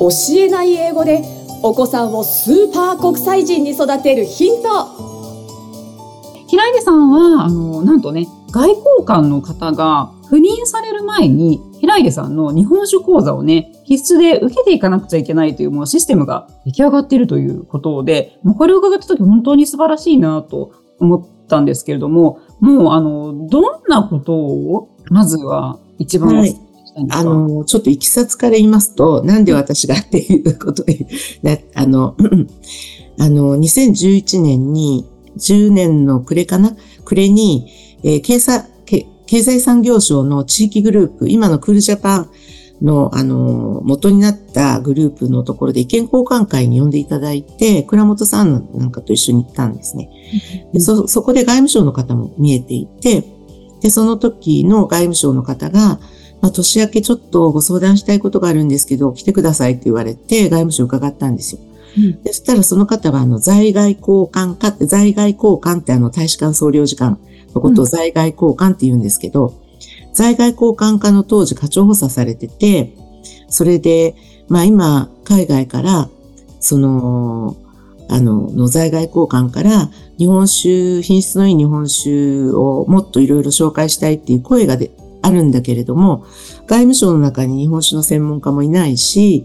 教えない英語でお子さんをスーパー国際人に育てるヒント。平出さんはなんとね、外交官の方が赴任される前に平出さんの日本酒講座をね、必須で受けていかなくちゃいけないというもうシステムが出来上がっているということで、もうこれを伺った時本当に素晴らしいなと思ったんですけれども、もうどんなことをまずは一番したんですか？ちょっといきさつから言いますと、なんで私がっていうことで2011年に10年の暮れに、経済産業省の地域グループ、今のクールジャパンの、元になったグループのところで意見交換会に呼んでいただいて、倉本さんなんかと一緒に行ったんですね。で、そこで外務省の方も見えていて、で、その時の外務省の方が、年明けちょっとご相談したいことがあるんですけど、来てくださいって言われて、外務省伺ったんですよ。うん、そしたらその方は在外交換って大使館総領事館のことを在外交換って言うんですけど、うん、在外交換課の当時課長補佐されてて、それで、今、海外から、在外交換から品質のいい日本酒をもっといろいろ紹介したいっていう声があるんだけれども、外務省の中に日本酒の専門家もいないし、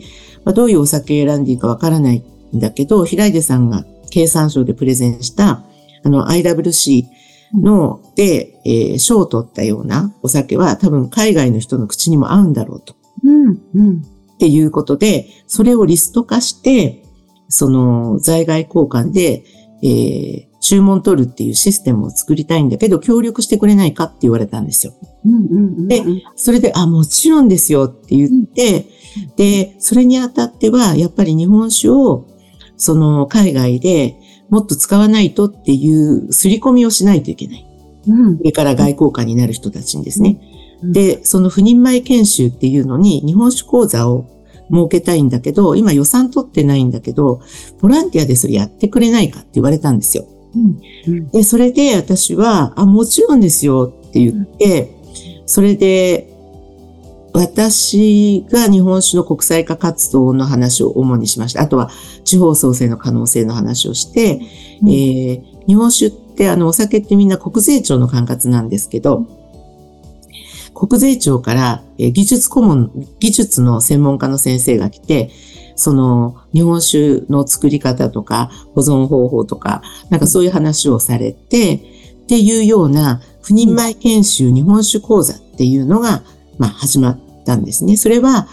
どういうお酒選んでいいかわからないだけど、平出さんが経産省でプレゼンした、IWC ので、賞を取ったようなお酒は多分海外の人の口にも合うんだろうと。うん、うん。っていうことで、それをリスト化して、在外交換で、注文取るっていうシステムを作りたいんだけど、協力してくれないかって言われたんですよ。うんうんうん、で、それで、もちろんですよって言って、うん、で、それにあたっては、やっぱり日本酒を、海外でもっと使わないとっていう刷り込みをしないといけない。うん、それから外交官になる人たちにですね。うんうん、で、その赴任前研修っていうのに、日本酒講座を設けたいんだけど、今予算取ってないんだけど、ボランティアでそれやってくれないかって言われたんですよ。うん、で、それで私は、もちろんですよって言って、それで、私が日本酒の国際化活動の話を主にしました。あとは、地方創生の可能性の話をして、うん、日本酒って、お酒ってみんな国税庁の管轄なんですけど、国税庁から、技術の専門家の先生が来て、日本酒の作り方とか、保存方法とか、なんかそういう話をされて、っていうような、赴任前研修日本酒講座っていうのが、始まったんですね。それは、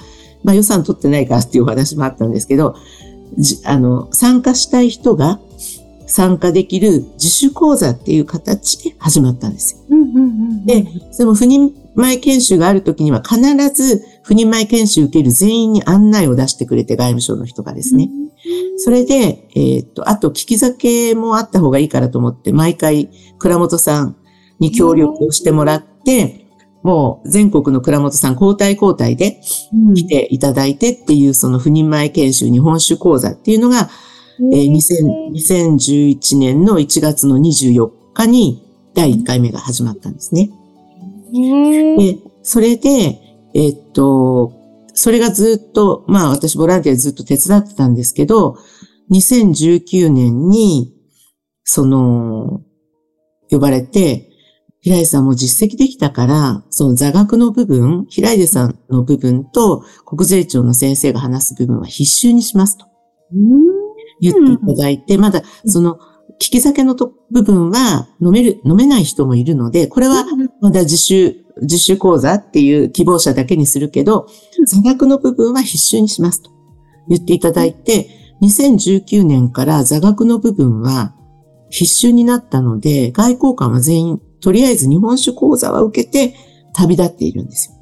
予算取ってないからっていうお話もあったんですけど、参加したい人が参加できる自主講座っていう形で始まったんですよ。うんうんうん、で、その赴任前研修があるときには必ず、赴任前研修受ける全員に案内を出してくれて、外務省の人がですね。それで、あと、聞き酒もあった方がいいからと思って、毎回、倉本さんに協力をしてもらって、もう、全国の倉本さん、交代で来ていただいてっていう、その赴任前研修日本酒講座っていうのが、2011年の1月の24日に、第1回目が始まったんですね。で、それで、それがずっと、私ボランティアずっと手伝ってたんですけど、2019年に、呼ばれて、平出さんも実績できたから、座学の部分、平出さんの部分と、国税庁の先生が話す部分は必修にしますと。言っていただいて、まだ、聞き酒の部分は飲めない人もいるので、これはまだ自主講座っていう希望者だけにするけど、座学の部分は必修にしますと言っていただいて、2019年から座学の部分は必修になったので、外交官は全員、とりあえず日本酒講座は受けて旅立っているんですよ。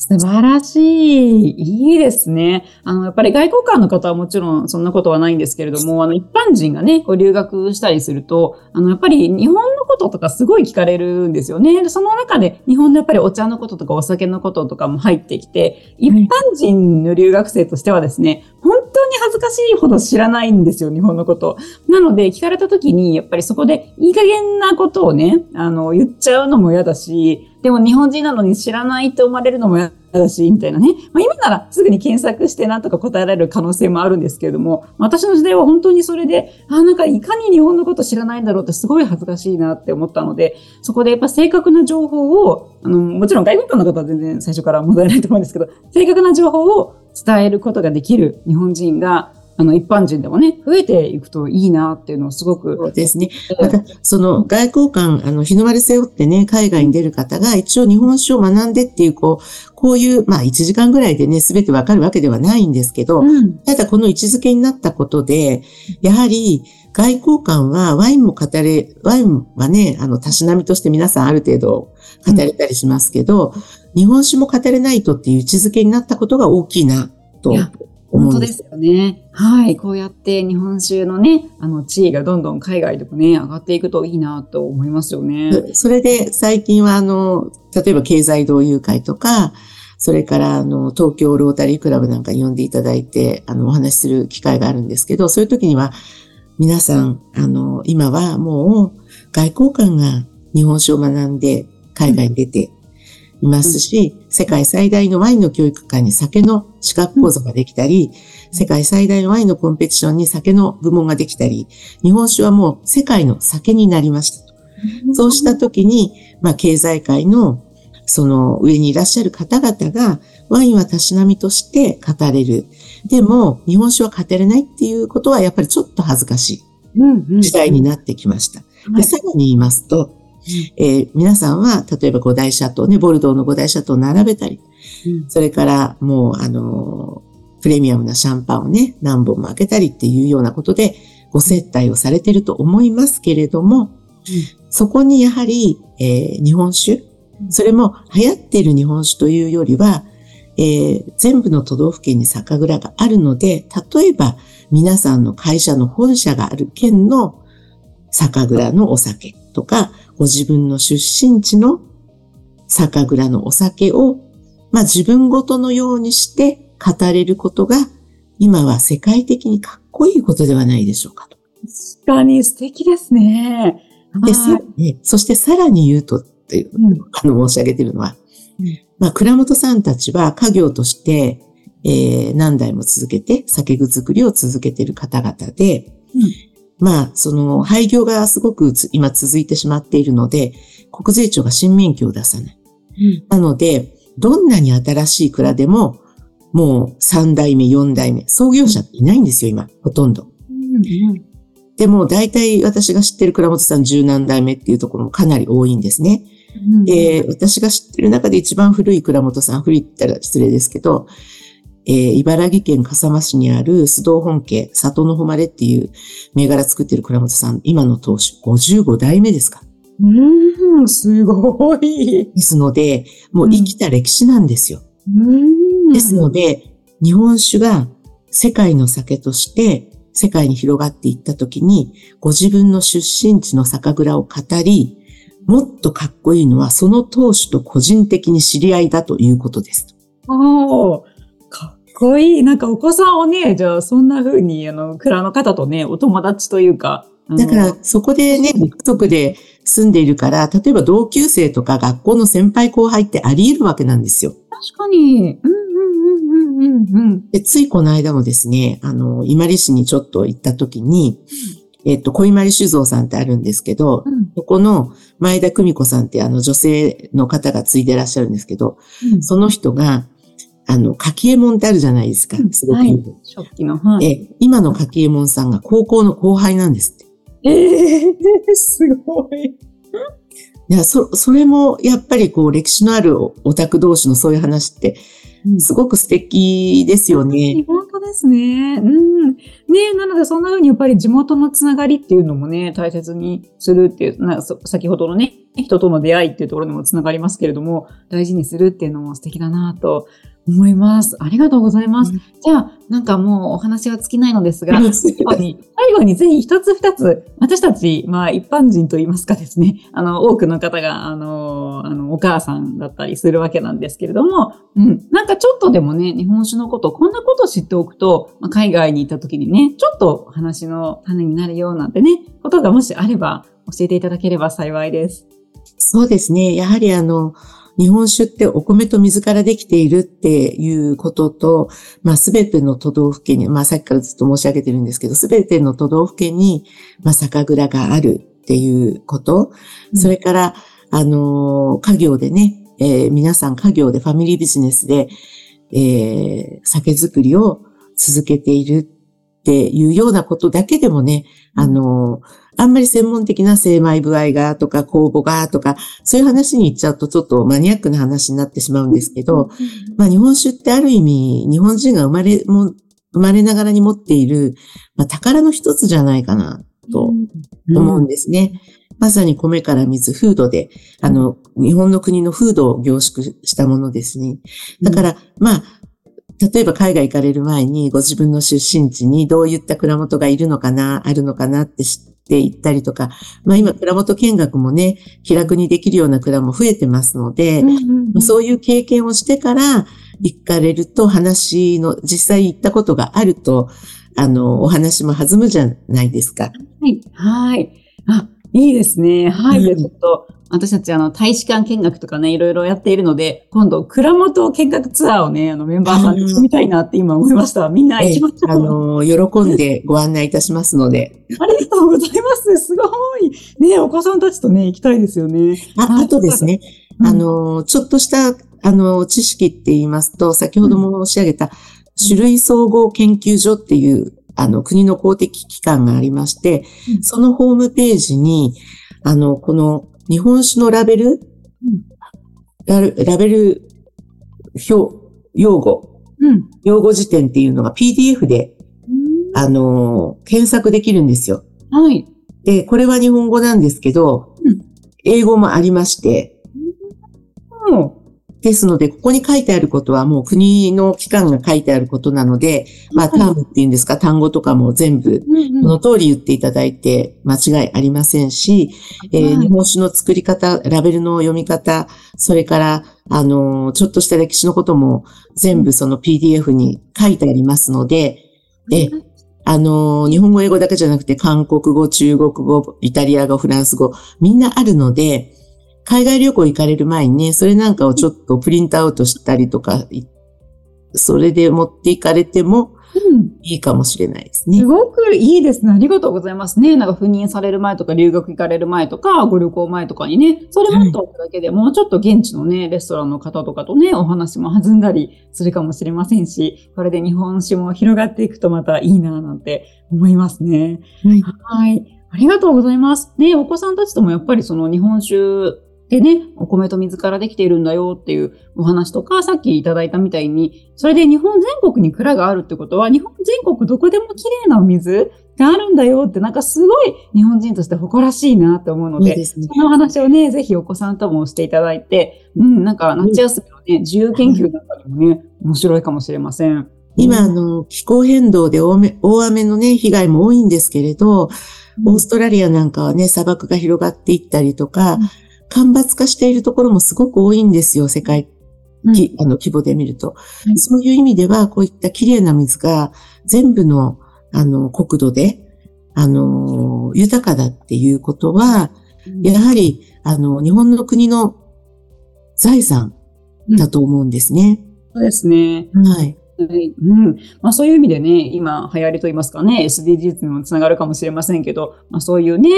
素晴らしい。いいですね。やっぱり外交官の方はもちろんそんなことはないんですけれども、一般人がね、こう留学したりすると、やっぱり日本のこととかすごい聞かれるんですよね。その中で日本のやっぱりお茶のこととかお酒のこととかも入ってきて、一般人の留学生としてはですね、本当に恥ずかしいほど知らないんですよ、日本のこと。なので、聞かれた時に、やっぱりそこでいい加減なことをね、言っちゃうのも嫌だし、でも日本人なのに知らないって思われるのも嫌だし、私みたいなね、今ならすぐに検索してなんとか答えられる可能性もあるんですけれども、私の時代は本当にそれで、なんかいかに日本のこと知らないんだろうってすごい恥ずかしいなって思ったので、そこでやっぱ正確な情報を、もちろん外国人の方は全然最初から問題ないと思うんですけど、正確な情報を伝えることができる日本人が一般人でもね、増えていくといいなっていうのをすごく。そうですね。また、その外交官、日の丸背負ってね、海外に出る方が一応日本史を学んでっていう、こういう、1時間ぐらいでね、すべてわかるわけではないんですけど、ただこの位置づけになったことで、やはり、外交官はワインはね、たしなみとして皆さんある程度語れたりしますけど、日本史も語れないとっていう位置づけになったことが大きいな、と。本当ですよね。はい。こうやって日本酒のね、地位がどんどん海外でもね、上がっていくといいなと思いますよね。それで最近は例えば経済同友会とか、それから東京ロータリークラブなんか呼んでいただいて、お話しする機会があるんですけど、そういう時には皆さん、今はもう外交官が日本酒を学んで海外に出て、いますし、世界最大のワインの教育会に酒の資格講座ができたり、世界最大のワインのコンペティションに酒の部門ができたり、日本酒はもう世界の酒になりました。そうした時に、経済界のその上にいらっしゃる方々が、ワインはたしなみとして語れる。でも、日本酒は語れないっていうことはやっぱりちょっと恥ずかしい時代になってきました。で、さらに言いますと、皆さんは、例えば5大シャトーね、ボルドーの5大シャトーを並べたり、それからもう、プレミアムなシャンパンをね、何本も開けたりっていうようなことで、ご接待をされていると思いますけれども、そこにやはり、日本酒、それも流行っている日本酒というよりは、全部の都道府県に酒蔵があるので、例えば皆さんの会社の本社がある県の酒蔵のお酒とか、ご自分の出身地の酒蔵のお酒を、自分ごとのようにして語れることが、今は世界的にかっこいいことではないでしょうかと。確かに素敵ですね。で、そしてさらに言うとっていう、申し上げているのは、蔵元さんたちは家業として、何代も続けて酒具作りを続けている方々で、その廃業がすごく今続いてしまっているので、国税庁が新免許を出さない。なので、どんなに新しい蔵でも、もう3代目、4代目、創業者っていないんですよ、今、ほとんど。でも、大体私が知ってる蔵元さん十何代目っていうところもかなり多いんですね。で、私が知ってる中で一番古い蔵元さん、古いって言ったら失礼ですけど、茨城県笠間市にある須藤本家、里の誉れっていう銘柄作ってる倉本さん、今の当主55代目ですか。すごい。ですので、もう生きた歴史なんですよ。ですので、日本酒が世界の酒として世界に広がっていったときに、ご自分の出身地の酒蔵を語り、もっとかっこいいのはその当主と個人的に知り合いだということです。すごい、なんかお子さんをね、じゃあそんな風に、蔵の方とね、お友達というか。だから、そこでね、家族で住んでいるから、例えば同級生とか学校の先輩後輩ってあり得るわけなんですよ。確かに。で、ついこの間もですね、伊万里市にちょっと行った時に、小伊万里酒造さんってあるんですけど、そこの前田久美子さんって女性の方が継いでらっしゃるんですけど、その人が、柿右衛門ってあるじゃないですか。すごく。食器の。今の柿右衛門さんが高校の後輩なんですって。すごい。いや、それも、やっぱり歴史のあるオタク同士のそういう話って、すごく素敵ですよね。本当ですね。ね、なのでそんな風にやっぱり地元のつながりっていうのもね、大切にするっていう、先ほどのね、人との出会いっていうところにもつながりますけれども、大事にするっていうのも素敵だなと思います。ありがとうございます。じゃあ、なんかもうお話は尽きないのですが、最後にぜひ一つ二つ、私たち、一般人と言いますかですね、多くの方が、お母さんだったりするわけなんですけれども、なんかちょっとでもね、日本酒のこと、こんなこと知っておくと、海外に行った時にね、ちょっと話の種になるようなんてね、ことがもしあれば、教えていただければ幸いです。そうですね。やはり日本酒ってお米と水からできているっていうことと、すべての都道府県に、さっきからずっと申し上げてるんですけど、すべての都道府県に、酒蔵があるっていうこと、それから、家業でね、皆さん家業でファミリービジネスで、酒造りを続けているっていうようなことだけでもね、あんまり専門的な精米部合がとか酵母がとかそういう話に行っちゃうとちょっとマニアックな話になってしまうんですけど、日本酒ってある意味日本人が生まれながらに持っている、宝の一つじゃないかなと思うんですね。まさに米から水、風土で、日本の国の風土を凝縮したものですね。だから、例えば海外行かれる前にご自分の出身地にどういった蔵元がいるのかな、あるのかなって知って行ったりとか、今蔵元見学もね、気楽にできるような蔵も増えてますので、そういう経験をしてから行かれると話の、実際行ったことがあると、お話も弾むじゃないですか。はい。はい。あ、いいですね。はい。ちょっと、私たち大使館見学とかね、いろいろやっているので、今度、蔵元見学ツアーをね、メンバーさんにしてみたいなって今思いました。みんな行きました。喜んでご案内いたしますので。ありがとうございます。すごい。ね、お子さんたちとね、行きたいですよね。あとですね、ちょっとした、知識って言いますと、先ほども申し上げた、種類総合研究所っていう、国の公的機関がありまして、そのホームページに、この、日本酒のラベル表、用語辞典っていうのが PDF で、検索できるんですよ。はい。で、これは日本語なんですけど、英語もありまして、ですので、ここに書いてあることはもう国の機関が書いてあることなので、タームっていうんですか、単語とかも全部、この通り言っていただいて間違いありませんし、日本酒の作り方、ラベルの読み方、それから、ちょっとした歴史のことも全部その PDF に書いてありますので、日本語、英語だけじゃなくて、韓国語、中国語、イタリア語、フランス語、みんなあるので、海外旅行行かれる前にね、それなんかをちょっとプリントアウトしたりとか、それで持っていかれてもいいかもしれないですね。すごくいいですね。ありがとうございますね。赴任される前とか、留学行かれる前とか、ご旅行前とかにね、それ持っておくだけで、もうちょっと現地のね、レストランの方とかとね、お話も弾んだりするかもしれませんし、これで日本酒も広がっていくとまたいいなぁなんて思いますね。はい。ありがとうございます。ね、お子さんたちともやっぱりその日本酒、でね、お米と水からできているんだよっていうお話とか、さっきいただいたみたいに、それで日本全国に蔵があるってことは、日本全国どこでも綺麗なお水があるんだよって、なんかすごい日本人として誇らしいなって思うので、その話をね、ぜひお子さんともしていただいて、なんか夏休みのね、自由研究なんかでもね、面白いかもしれません。今、気候変動で大雨のね、被害も多いんですけれど、オーストラリアなんかはね、砂漠が広がっていったりとか、干ばつ化しているところもすごく多いんですよ、世界、規模で見ると。そういう意味では、こういった綺麗な水が全部の、国土で、豊かだっていうことは、やはり、日本の国の財産だと思うんですね。そうですね。はい。そういう意味でね、今流行りと言いますかね、SDGs にもつながるかもしれませんけど、そういうね、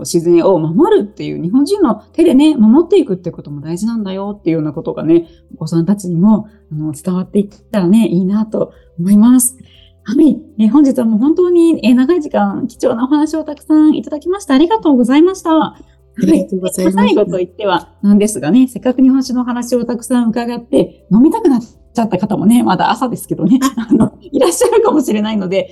自然を守るっていう、日本人の手でね、守っていくってことも大事なんだよっていうようなことがね、お子さんたちにも伝わっていったらね、いいなと思います。はい。本日はもう本当に長い時間、貴重なお話をたくさんいただきまして、ありがとうございました。最後と言ってはなんですがね、せっかく日本酒の話をたくさん伺って、飲みたくなって、ちゃった方もね、まだ朝ですけどね、いらっしゃるかもしれないので、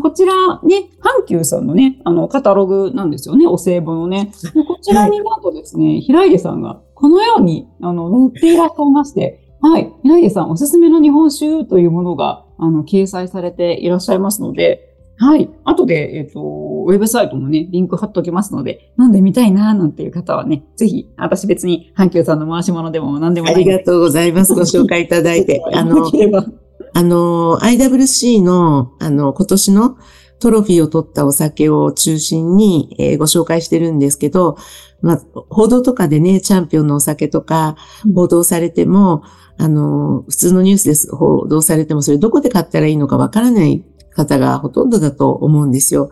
こちらね、阪急さんのね、カタログなんですよね、お歳暮のね。こちらになんとですね、平出さんがこのように、載っていらっしゃいまして、はい、平出さんおすすめの日本酒というものが、掲載されていらっしゃいますので、はい、後で、ウェブサイトもね、リンク貼っておきますので、飲んでみたいな、なんていう方はね、ぜひ、私別に、阪急さんの回し物でも何でもない。ありがとうございます。ご紹介いただいて。IWC の、今年のトロフィーを取ったお酒を中心に、ご紹介してるんですけど、まあ、報道とかでね、チャンピオンのお酒とか報道されても、普通のニュースです報道されても、それどこで買ったらいいのかわからない方がほとんどだと思うんですよ。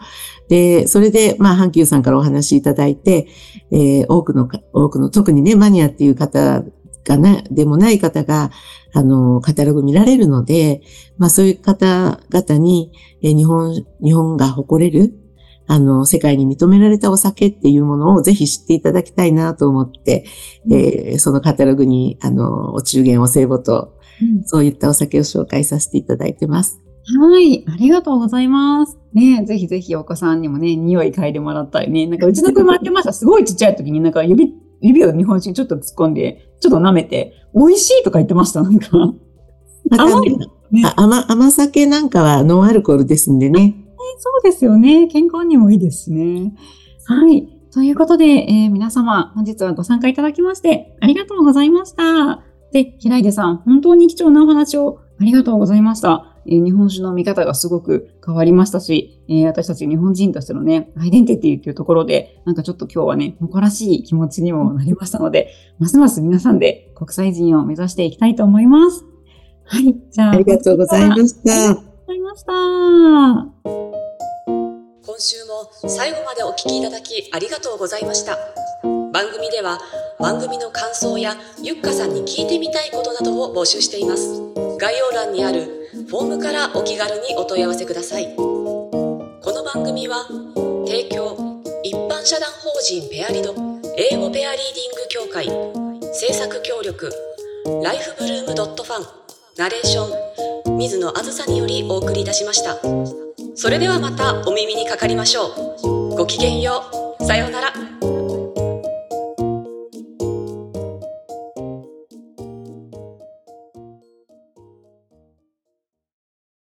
で、それで、まあ、阪急さんからお話いただいて、多くの、特にね、マニアっていう方がでもない方が、カタログ見られるので、まあ、そういう方々に、日本が誇れる、世界に認められたお酒っていうものをぜひ知っていただきたいなと思って、そのカタログに、お中元、お歳暮と、そういったお酒を紹介させていただいてます。はい、ありがとうございます。ね、ぜひぜひお子さんにもね、匂い嗅いでもらったりね、なんかうちの子もやってました。すごいちっちゃい時になんか指を日本酒にちょっと突っ込んで、ちょっと舐めて、美味しいとか言ってました、なんか。甘い、ね、甘酒なんかはノンアルコールですんでね。そうですよね。健康にもいいですね。はい。ということで、皆様、本日はご参加いただきまして、ありがとうございました。で、平出さん、本当に貴重なお話をありがとうございました。日本酒の見方がすごく変わりましたし、私たち日本人としてのね、アイデンティティというところで、なんかちょっと今日はね、誇らしい気持ちにもなりましたので、ますます皆さんで国際人を目指していきたいと思います。はい、じゃあ。ありがとうございました。ありがとうございました。今週も最後までお聞きいただきありがとうございました。番組では、番組の感想やゆっかさんに聞いてみたいことなどを募集しています。概要欄にあるフォームからお気軽にお問い合わせください。この番組は提供一般社団法人ペアリド英語ペアリーディング協会制作協力ライフブルームドットファンナレーション水野あずさによりお送りいたしました。それではまたお耳にかかりましょう。ごきげんよう。さようなら。